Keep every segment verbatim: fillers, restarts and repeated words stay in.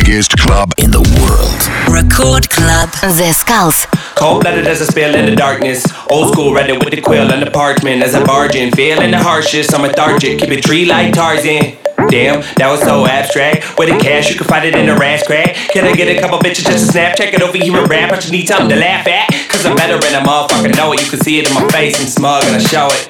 biggest club in the world. Record Club, The Skulls. Cold blooded as a spill in the darkness. Old school, ready with the quill and the parchment. As I barge in, feeling the harshest. I'm lethargic, keep it tree like Tarzan. Damn, that was so abstract. With the cash, you can find it in a rat's crack. Can I get a couple bitches just to snap? Check it over here and rap, but you need something to laugh at. Cause I'm better and I motherfucking know it. You can see it in my face, I'm smug and I show it.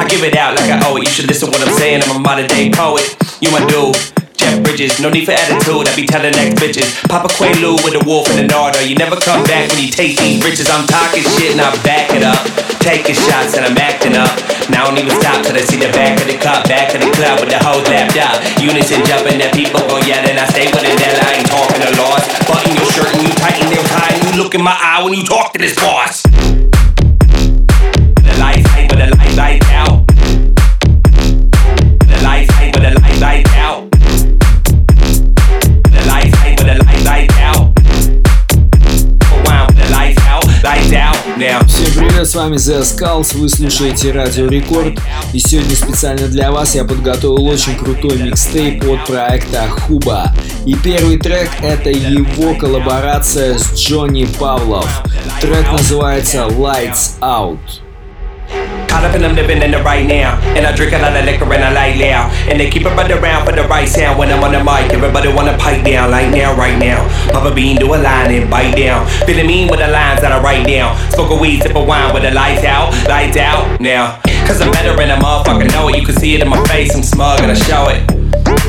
I give it out like I owe it. You should listen to what I'm saying, I'm a modern day poet. You my dude, Jeff Bridges. No need for attitude, I be telling next bitches. Papa Quaalude with a wolf and an order. You never come back when you take these riches. I'm talking shit and I back it up. Taking shots and I'm acting up. Now I don't even stop till I see the back of the cup. Back of the club with the whole lapped up. Unison jumping that people go yelling. I stay with it that I ain't talking to laws. Button your shirt and you tighten them tight. You look in my eye when you talk to this boss. The lights hang with the light lights out. The lights hang with the light lights out. The lights hang with the light lights out. Wow, the lights out, lights out now. Всем привет, с вами The Skulls, вы слушаете Радио Рекорд. И сегодня специально для вас я подготовил очень крутой микстейп от проекта Хуба. И первый трек — это его коллаборация с Джонни Павлов. Трек называется Lights Out. Caught up and I'm living in the right now. And I drink a lot of liquor and I light loud. And they keep it right around for the right sound. When I'm on the mic, everybody wanna pipe down. Like now, right now. Papa Bean do a line and bite down. Feeling mean with the lines that I write down. Smoke a weed, sip a wine with the lights out. Lights out now. Cause I'm better and I motherfucking know it. You can see it in my face, I'm smug and I show it.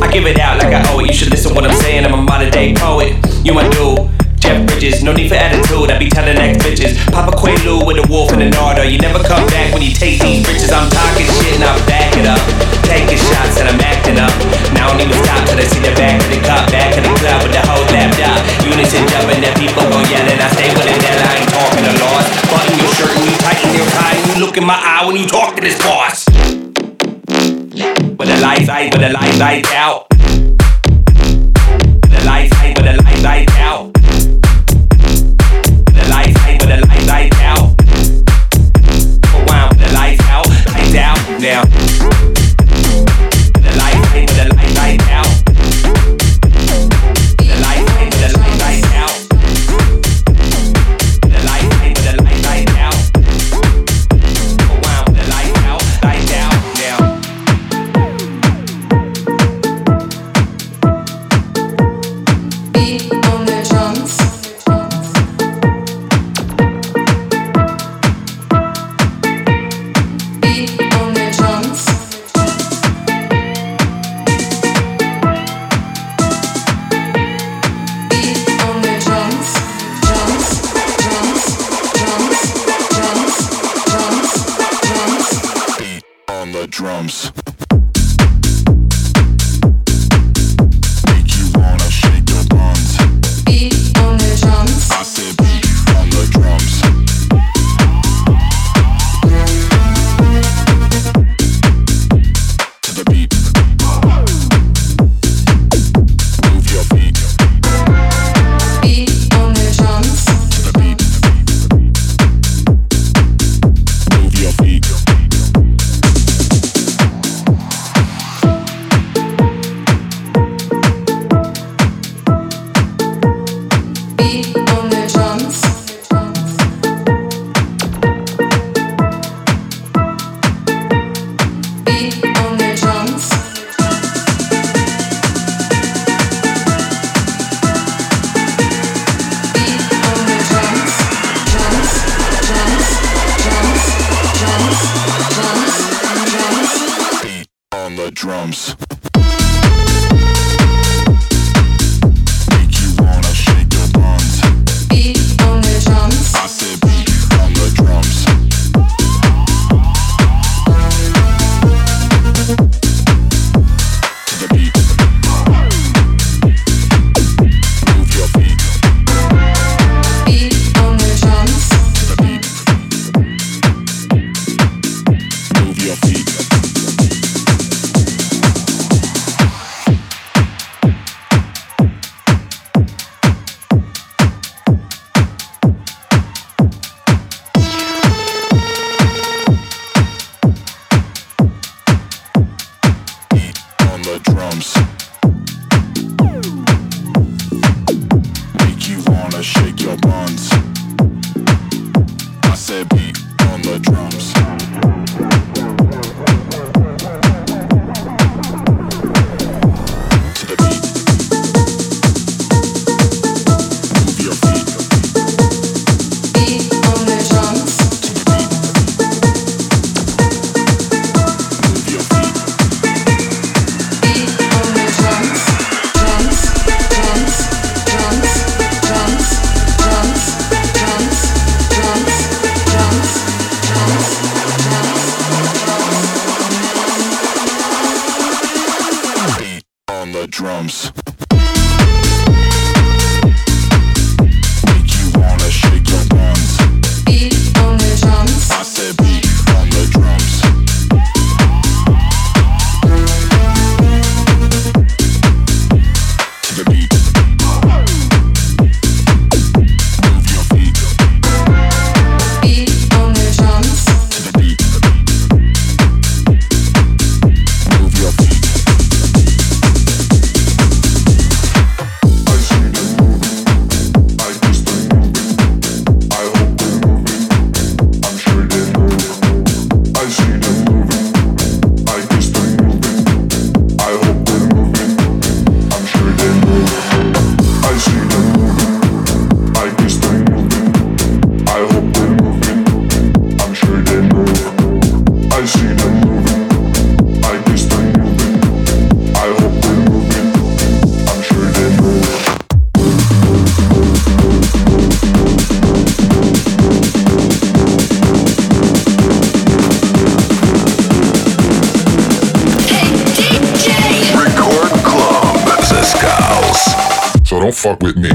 I give it out like I owe it. You should listen to what I'm saying, I'm a modern day poet. You my dude, Jeff Bridges, no need for attitude, I be telling ex bitches. Papa Quaalude with a wolf and an order. You never come back when you take these riches. I'm talking shit and I back it up. Taking shots and I'm acting up. Now I don't even stop till I see the back of the cup. Back of the club with the whole lapped up. Unison jumping that people go yelling. I stay with it that I ain't talking to laws. Button your shirt and you tighten your tie. And you look in my eye when you talk to this boss. With the lights out, with the lights lights out. The lights out, with the lights lights out. The lights, lights out. Rewind with the lights out, lights out now. The lights, with the lights, lights out. The lights, with the lights, lights out. The lights, with the lights, lights out. Rewind with the lights out, lights out now. Beat on the drums. Drums. on the drums. Fuck with me.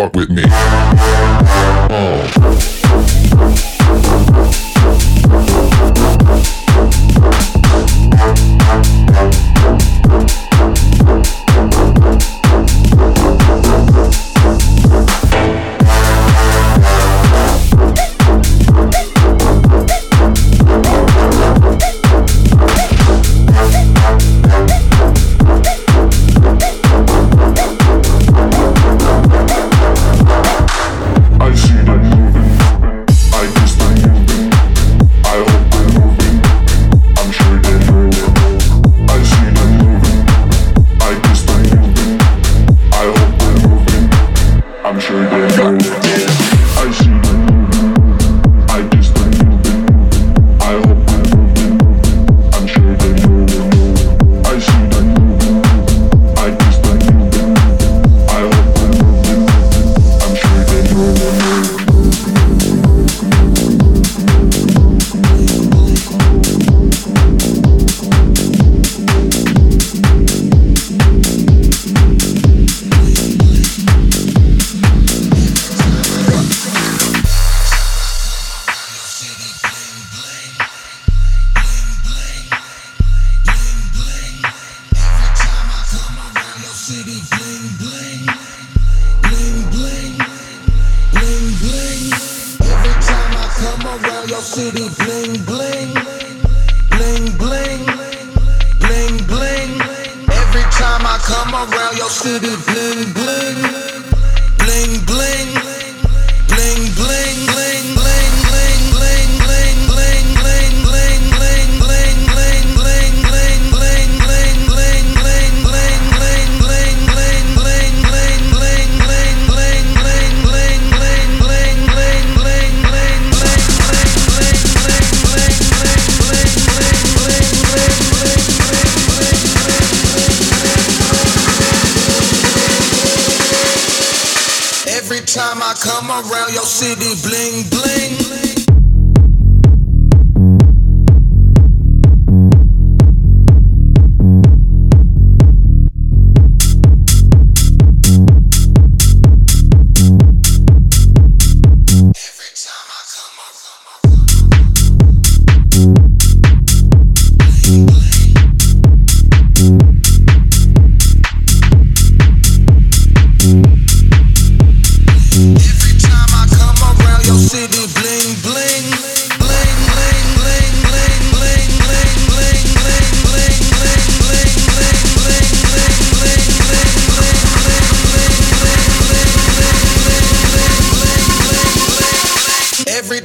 Fuck with me. Oh.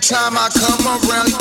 time I come around.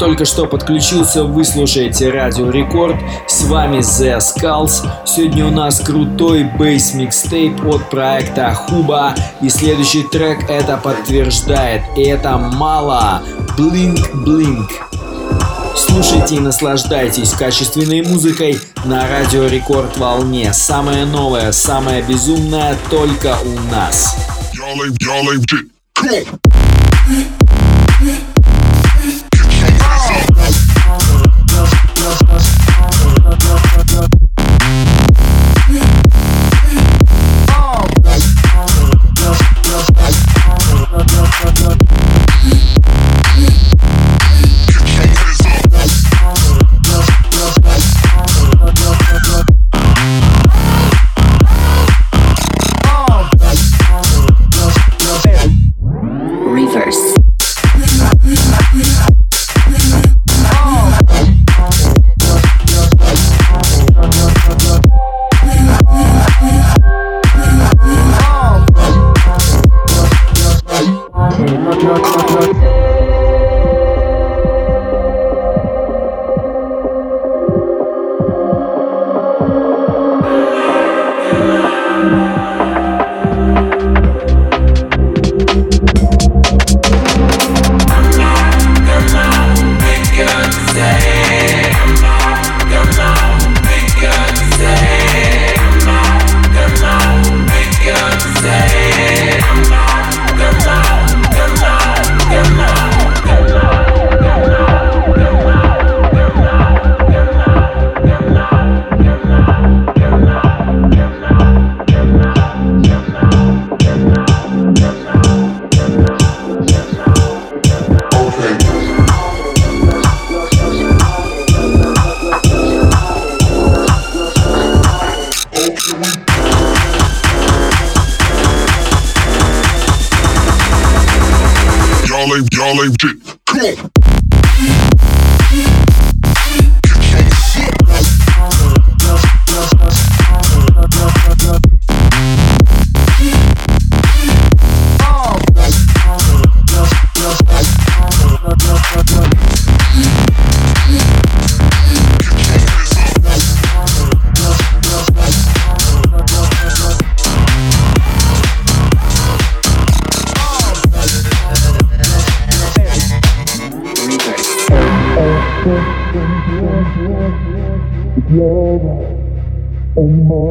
Только что подключился, вы слушаете Радио Рекорд, с вами The Skulls. Сегодня у нас крутой бейс-микстейп от проекта Хуба, и следующий трек это подтверждает, и это мало. Blink-Blink. Слушайте и наслаждайтесь качественной музыкой на Радио Рекорд волне. Самое новое, самое безумное только у нас. Come on. When I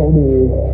lose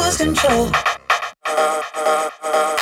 control. Uh, uh, uh.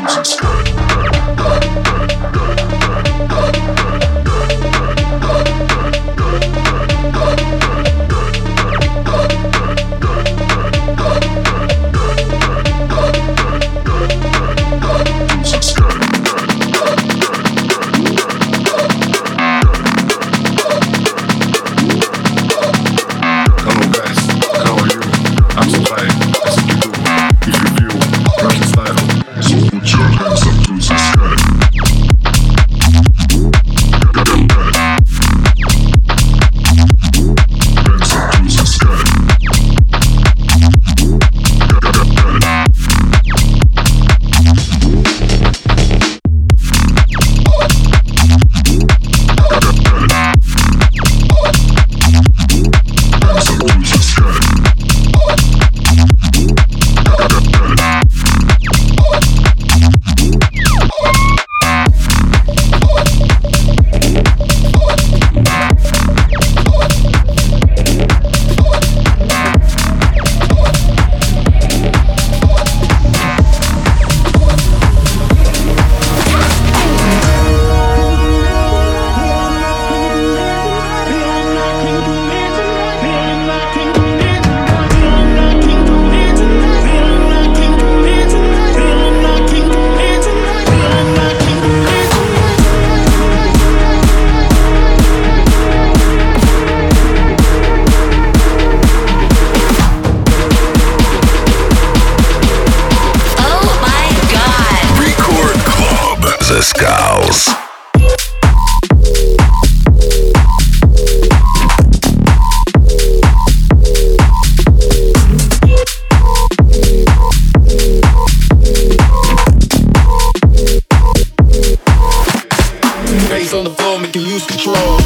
The Skulls. Face on the floor, make you lose control.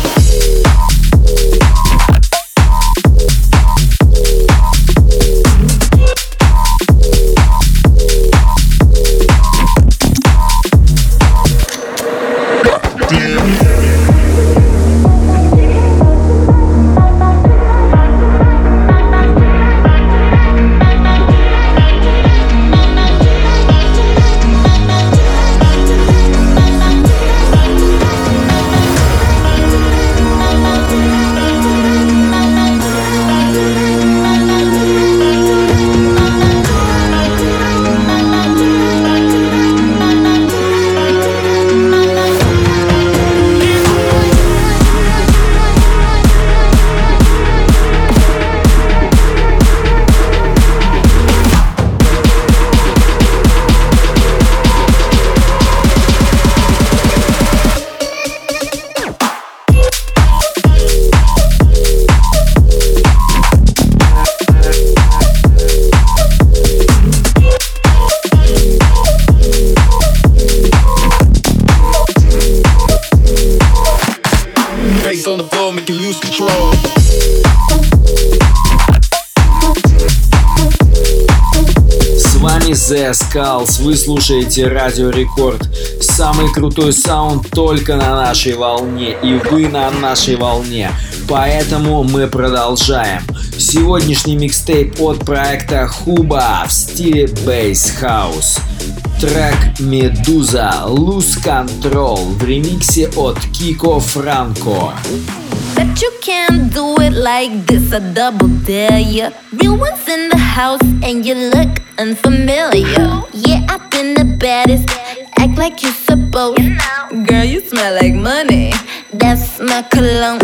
The Skulls. Вы слушаете Радио Рекорд. Самый крутой саунд только на нашей волне. И вы на нашей волне. Поэтому мы продолжаем. Сегодняшний микстейп от проекта Хуба в стиле Bass House. Трек «Медуза» Lose Control в ремиксе от Kiko Franco. But you can't do it like this, I double dare ya. Real ones in the house and you look unfamiliar. Yeah, I've been the baddest, act like you're supposed. Girl, you smell like money, that's my cologne.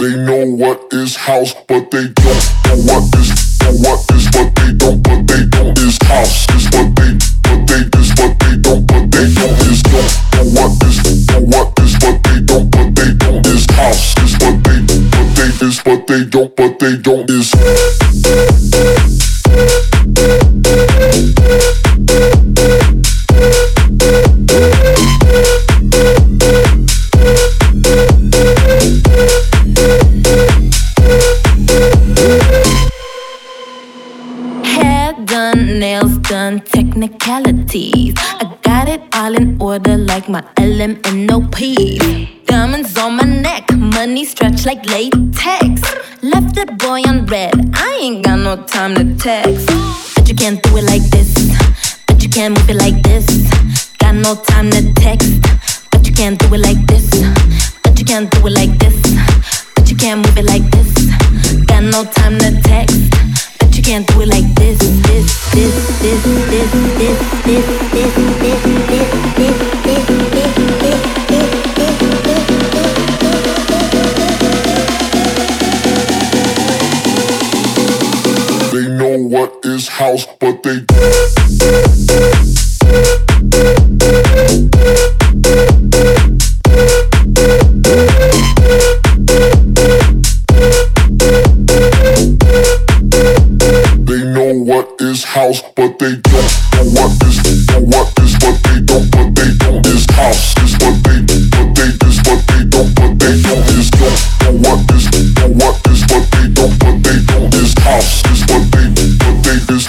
They know what is house, but they don't know what is, know what is, but they don't, but they don't is house. Is what they, but they is what they don't, but they don't is don't know what is, know what is, but they don't, but they don't is house. Is what they, but they is what they don't, but they don't is. Done, nails done. technicalities. I got it all in order like my L M N O P. Diamonds on my neck, money stretched like latex. Left that boy on red, I ain't got no time to text. But you can't do it like this, but you can't move it like this. Got no time to text, but you can't do it like this. But you can't do it like this, but you can't move it like this. Got no time to text, but you can't do it like this. This, this, this, this, this, this, this, this, this, this, this, this, this. They know what is house, but they They know what is house, but they don't know what is, know what is, what they don't, but they don't is house, is what they do, but they is what they don't, but they don't is don't know what is, know what is, what they don't, but they don't is house.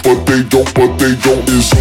But they don't, but they don't is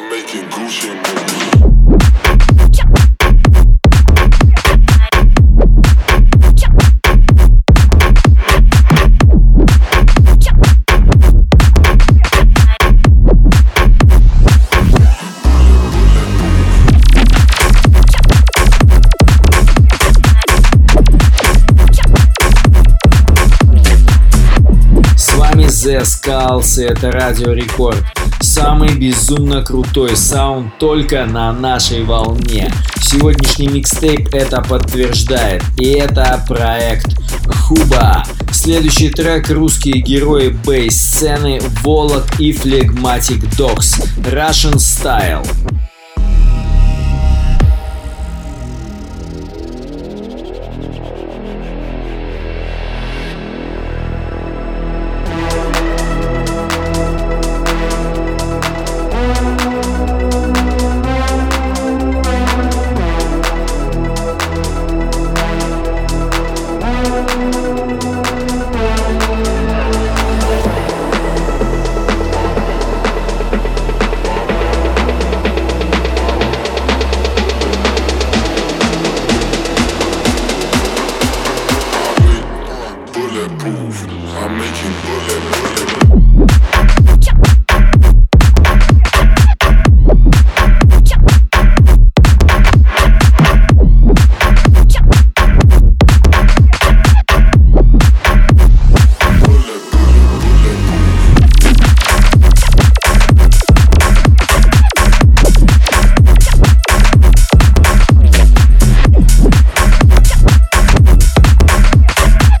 I'm making Gucci moves. The Skulls, это Radio Record. Самый безумно крутой саунд только на нашей волне. Сегодняшний микстейп это подтверждает. И это проект Хуба. Следующий трек — русские герои бейс-сцены Волог и Phlegmatic Dogs. Russian Style.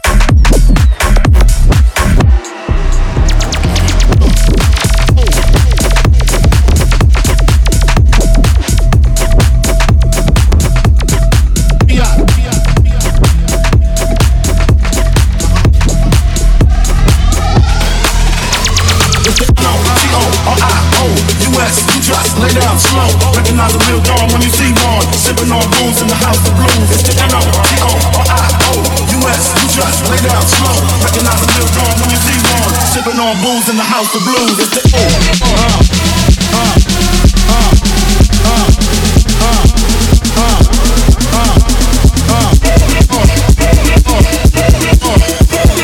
Recognize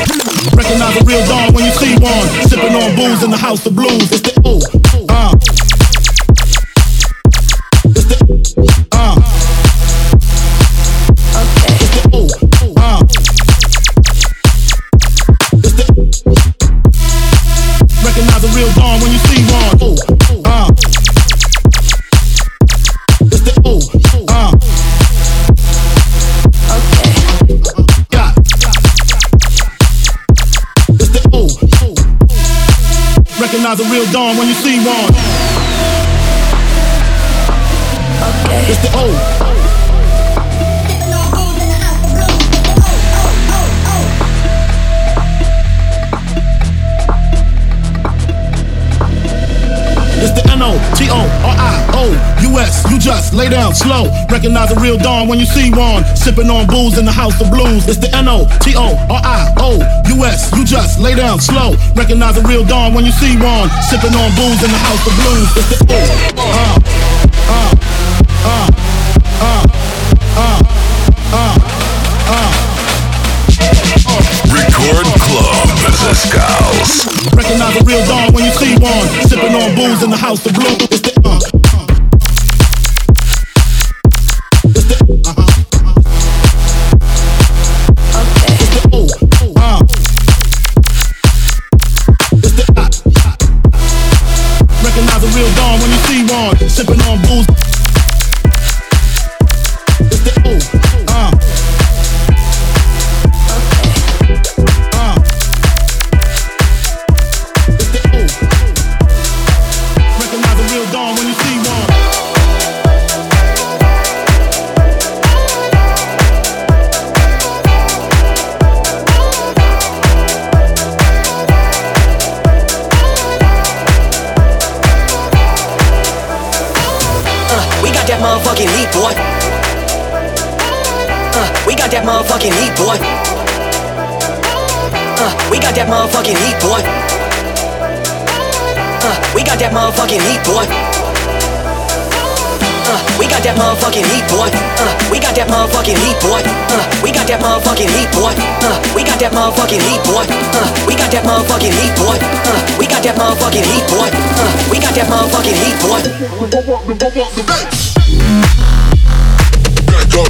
the real dawn when you see one. Okay. It's the O. G O R I O U S, you just lay down slow. Recognize the real dawn when you see one. Sipping on booze in the house of blues. It's the N O T O R I O U S, you just lay down slow. Recognize the real dawn when you see one. Sipping on booze in the house of blues. It's the O. Uh, uh, uh, uh, uh, uh, uh. Record Club, The Skulls. Recognize the real dawn when you see one. Sipping on booze in the house of blues. It's the uh. Sipping on booze. It's the O. Uh. Okay. Uh. It's the O. Recognize the real dawn when you see one. Motherfucking heat, boy. Uh, we got that motherfucking heat, boy. Uh, we got that motherfucking heat, boy. Uh, we got that motherfucking heat, boy. that motherfucking heat, boy. Uh, we got that motherfucking heat, boy. Uh, we got that motherfucking heat, boy. Uh, we got that motherfucking heat, boy. Uh, we got that motherfucking heat, boy. Uh, we got that motherfucking heat, boy. Uh, we got that motherfucking heat, boy. Back up.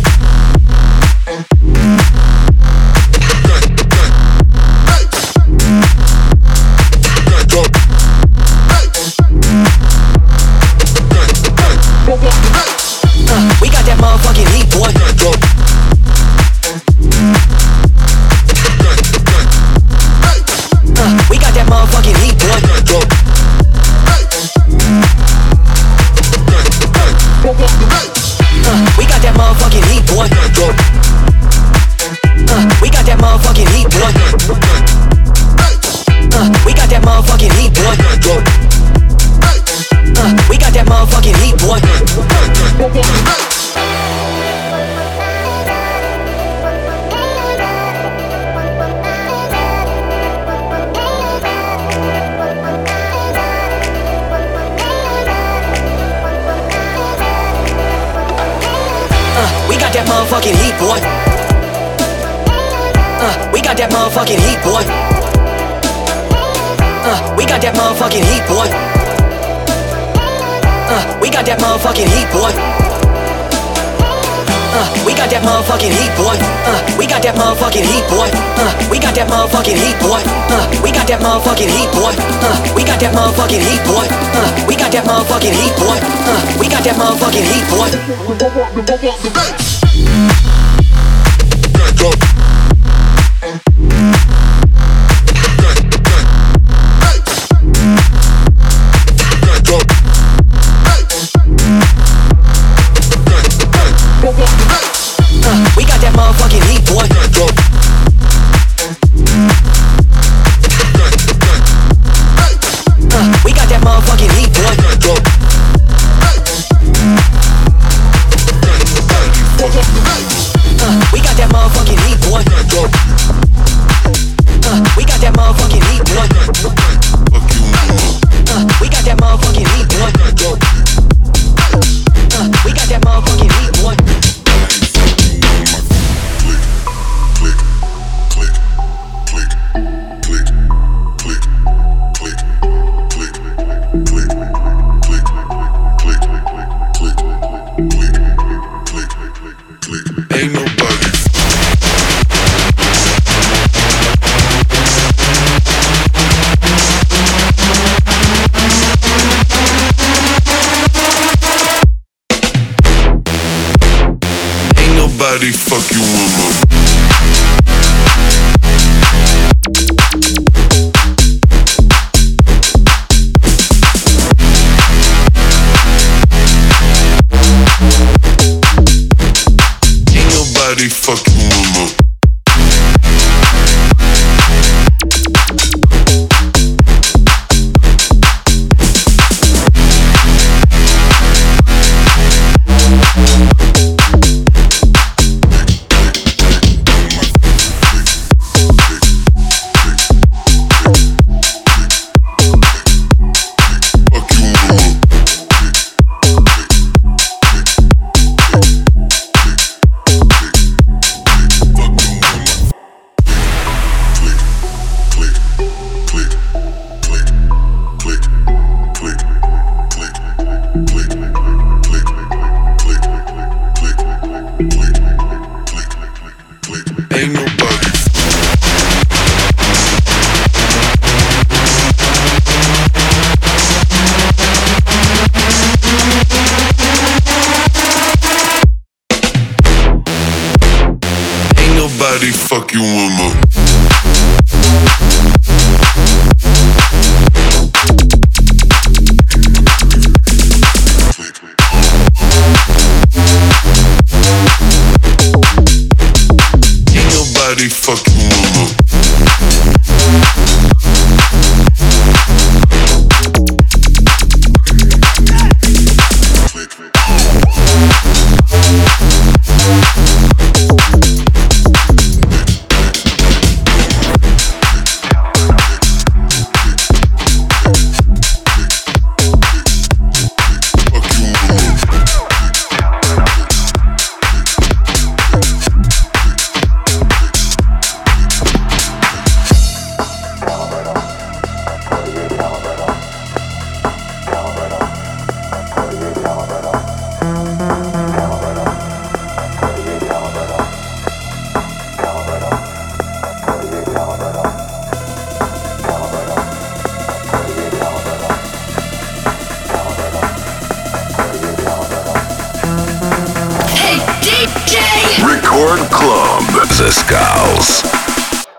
Record Club. The Skulls.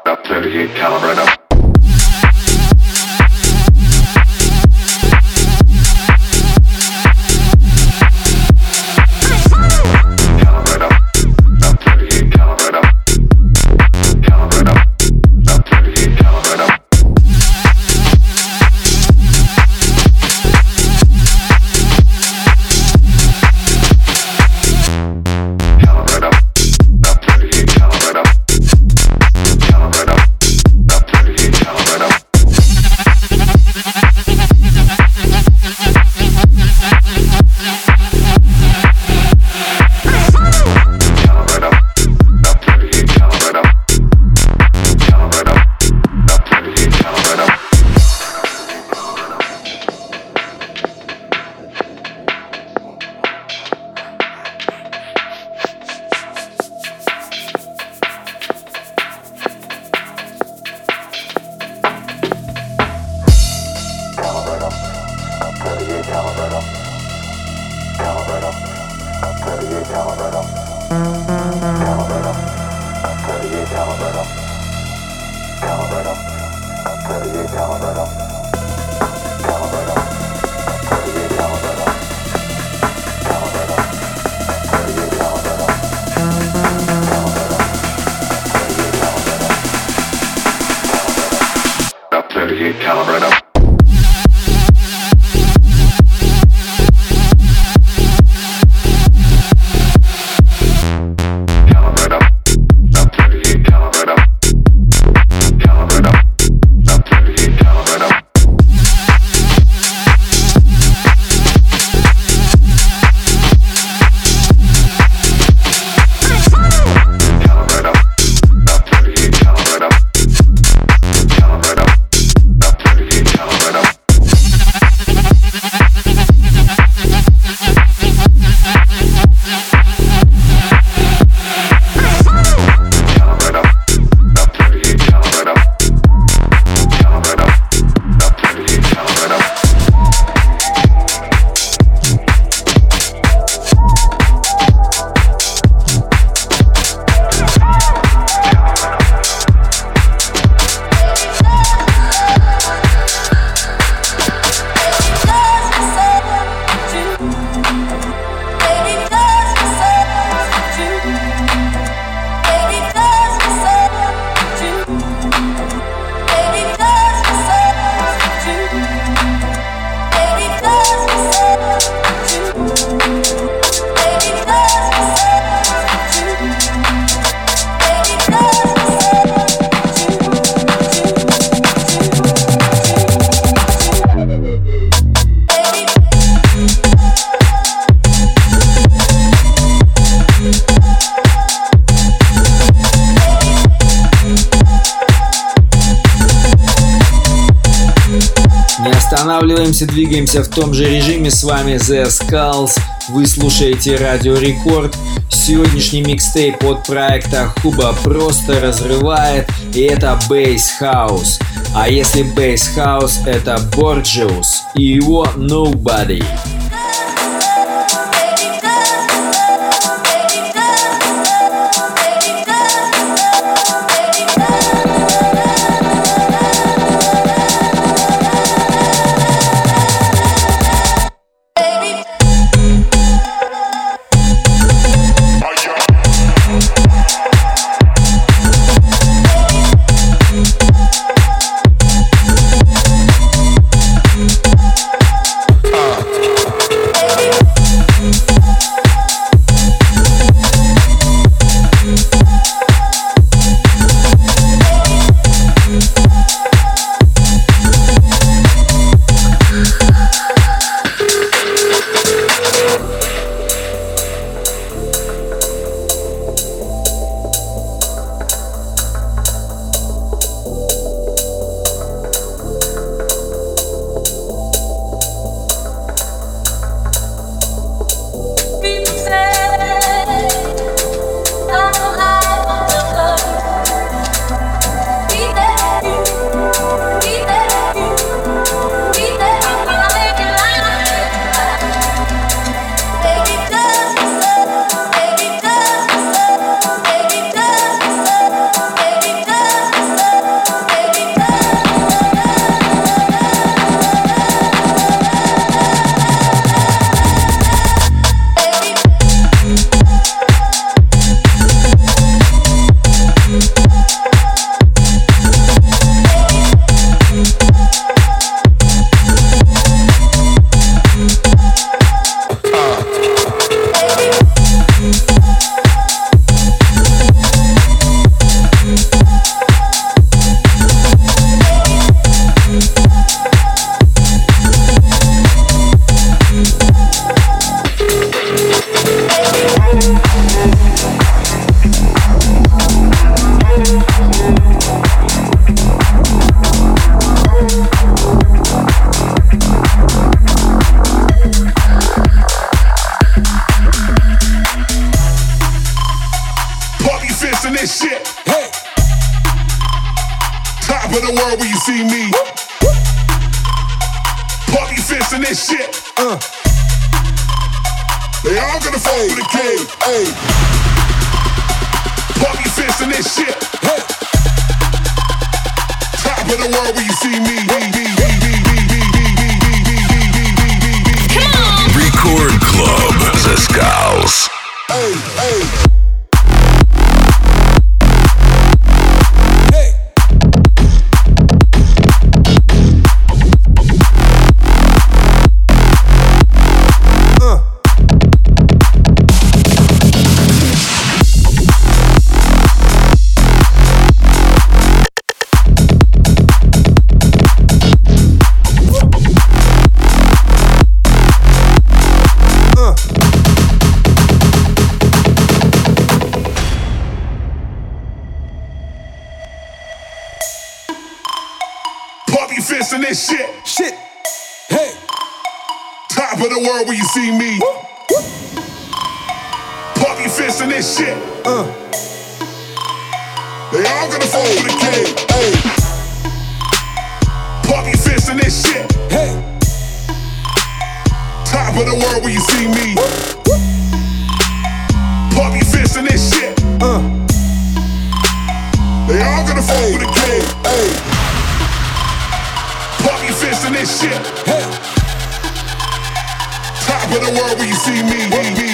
Up thirty-eight caliber and up. Двигаемся в том же режиме. С вами The Skulls. Вы слушаете Radio Record. Сегодняшний микстейп от проекта Хуба просто разрывает. И это Bass House. А если Bass House, это Борджиус и его Nobody. world when you see me. Party fist and this shit. Uh. They all gonna fold with a K. Hey. Party fist and this shit. Hey. Top of the world when you see me. Record Club, The Skulls. Hey, hey. Shit, shit, hey. Top of the world when you see me. Pump your fist in this shit. Uh. They all gonna fold with a K. Hey. Pump your fist in this shit. Hey. Top of the world when you see me. Pump your fist in this shit. Uh. They all gonna fold with a K. Hey. Pop your fist in this shit. Hey. Top of the world when you see me. Hey, hey.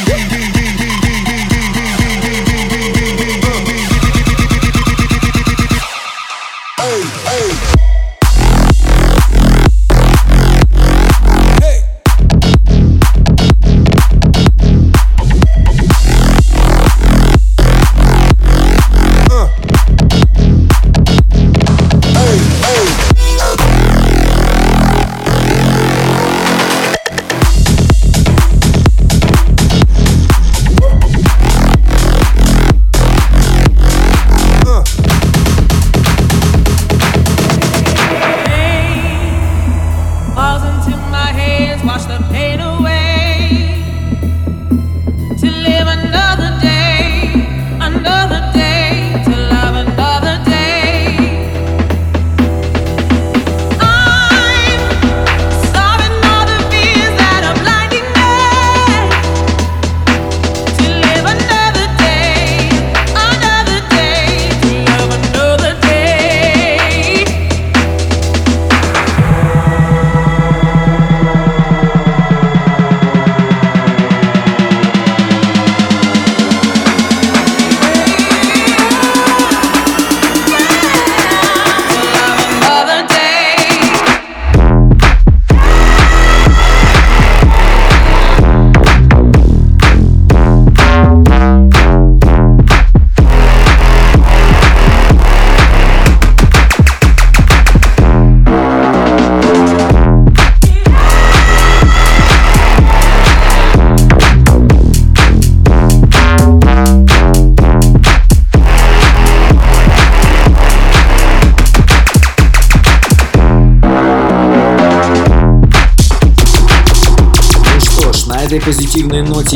Позитивной ноте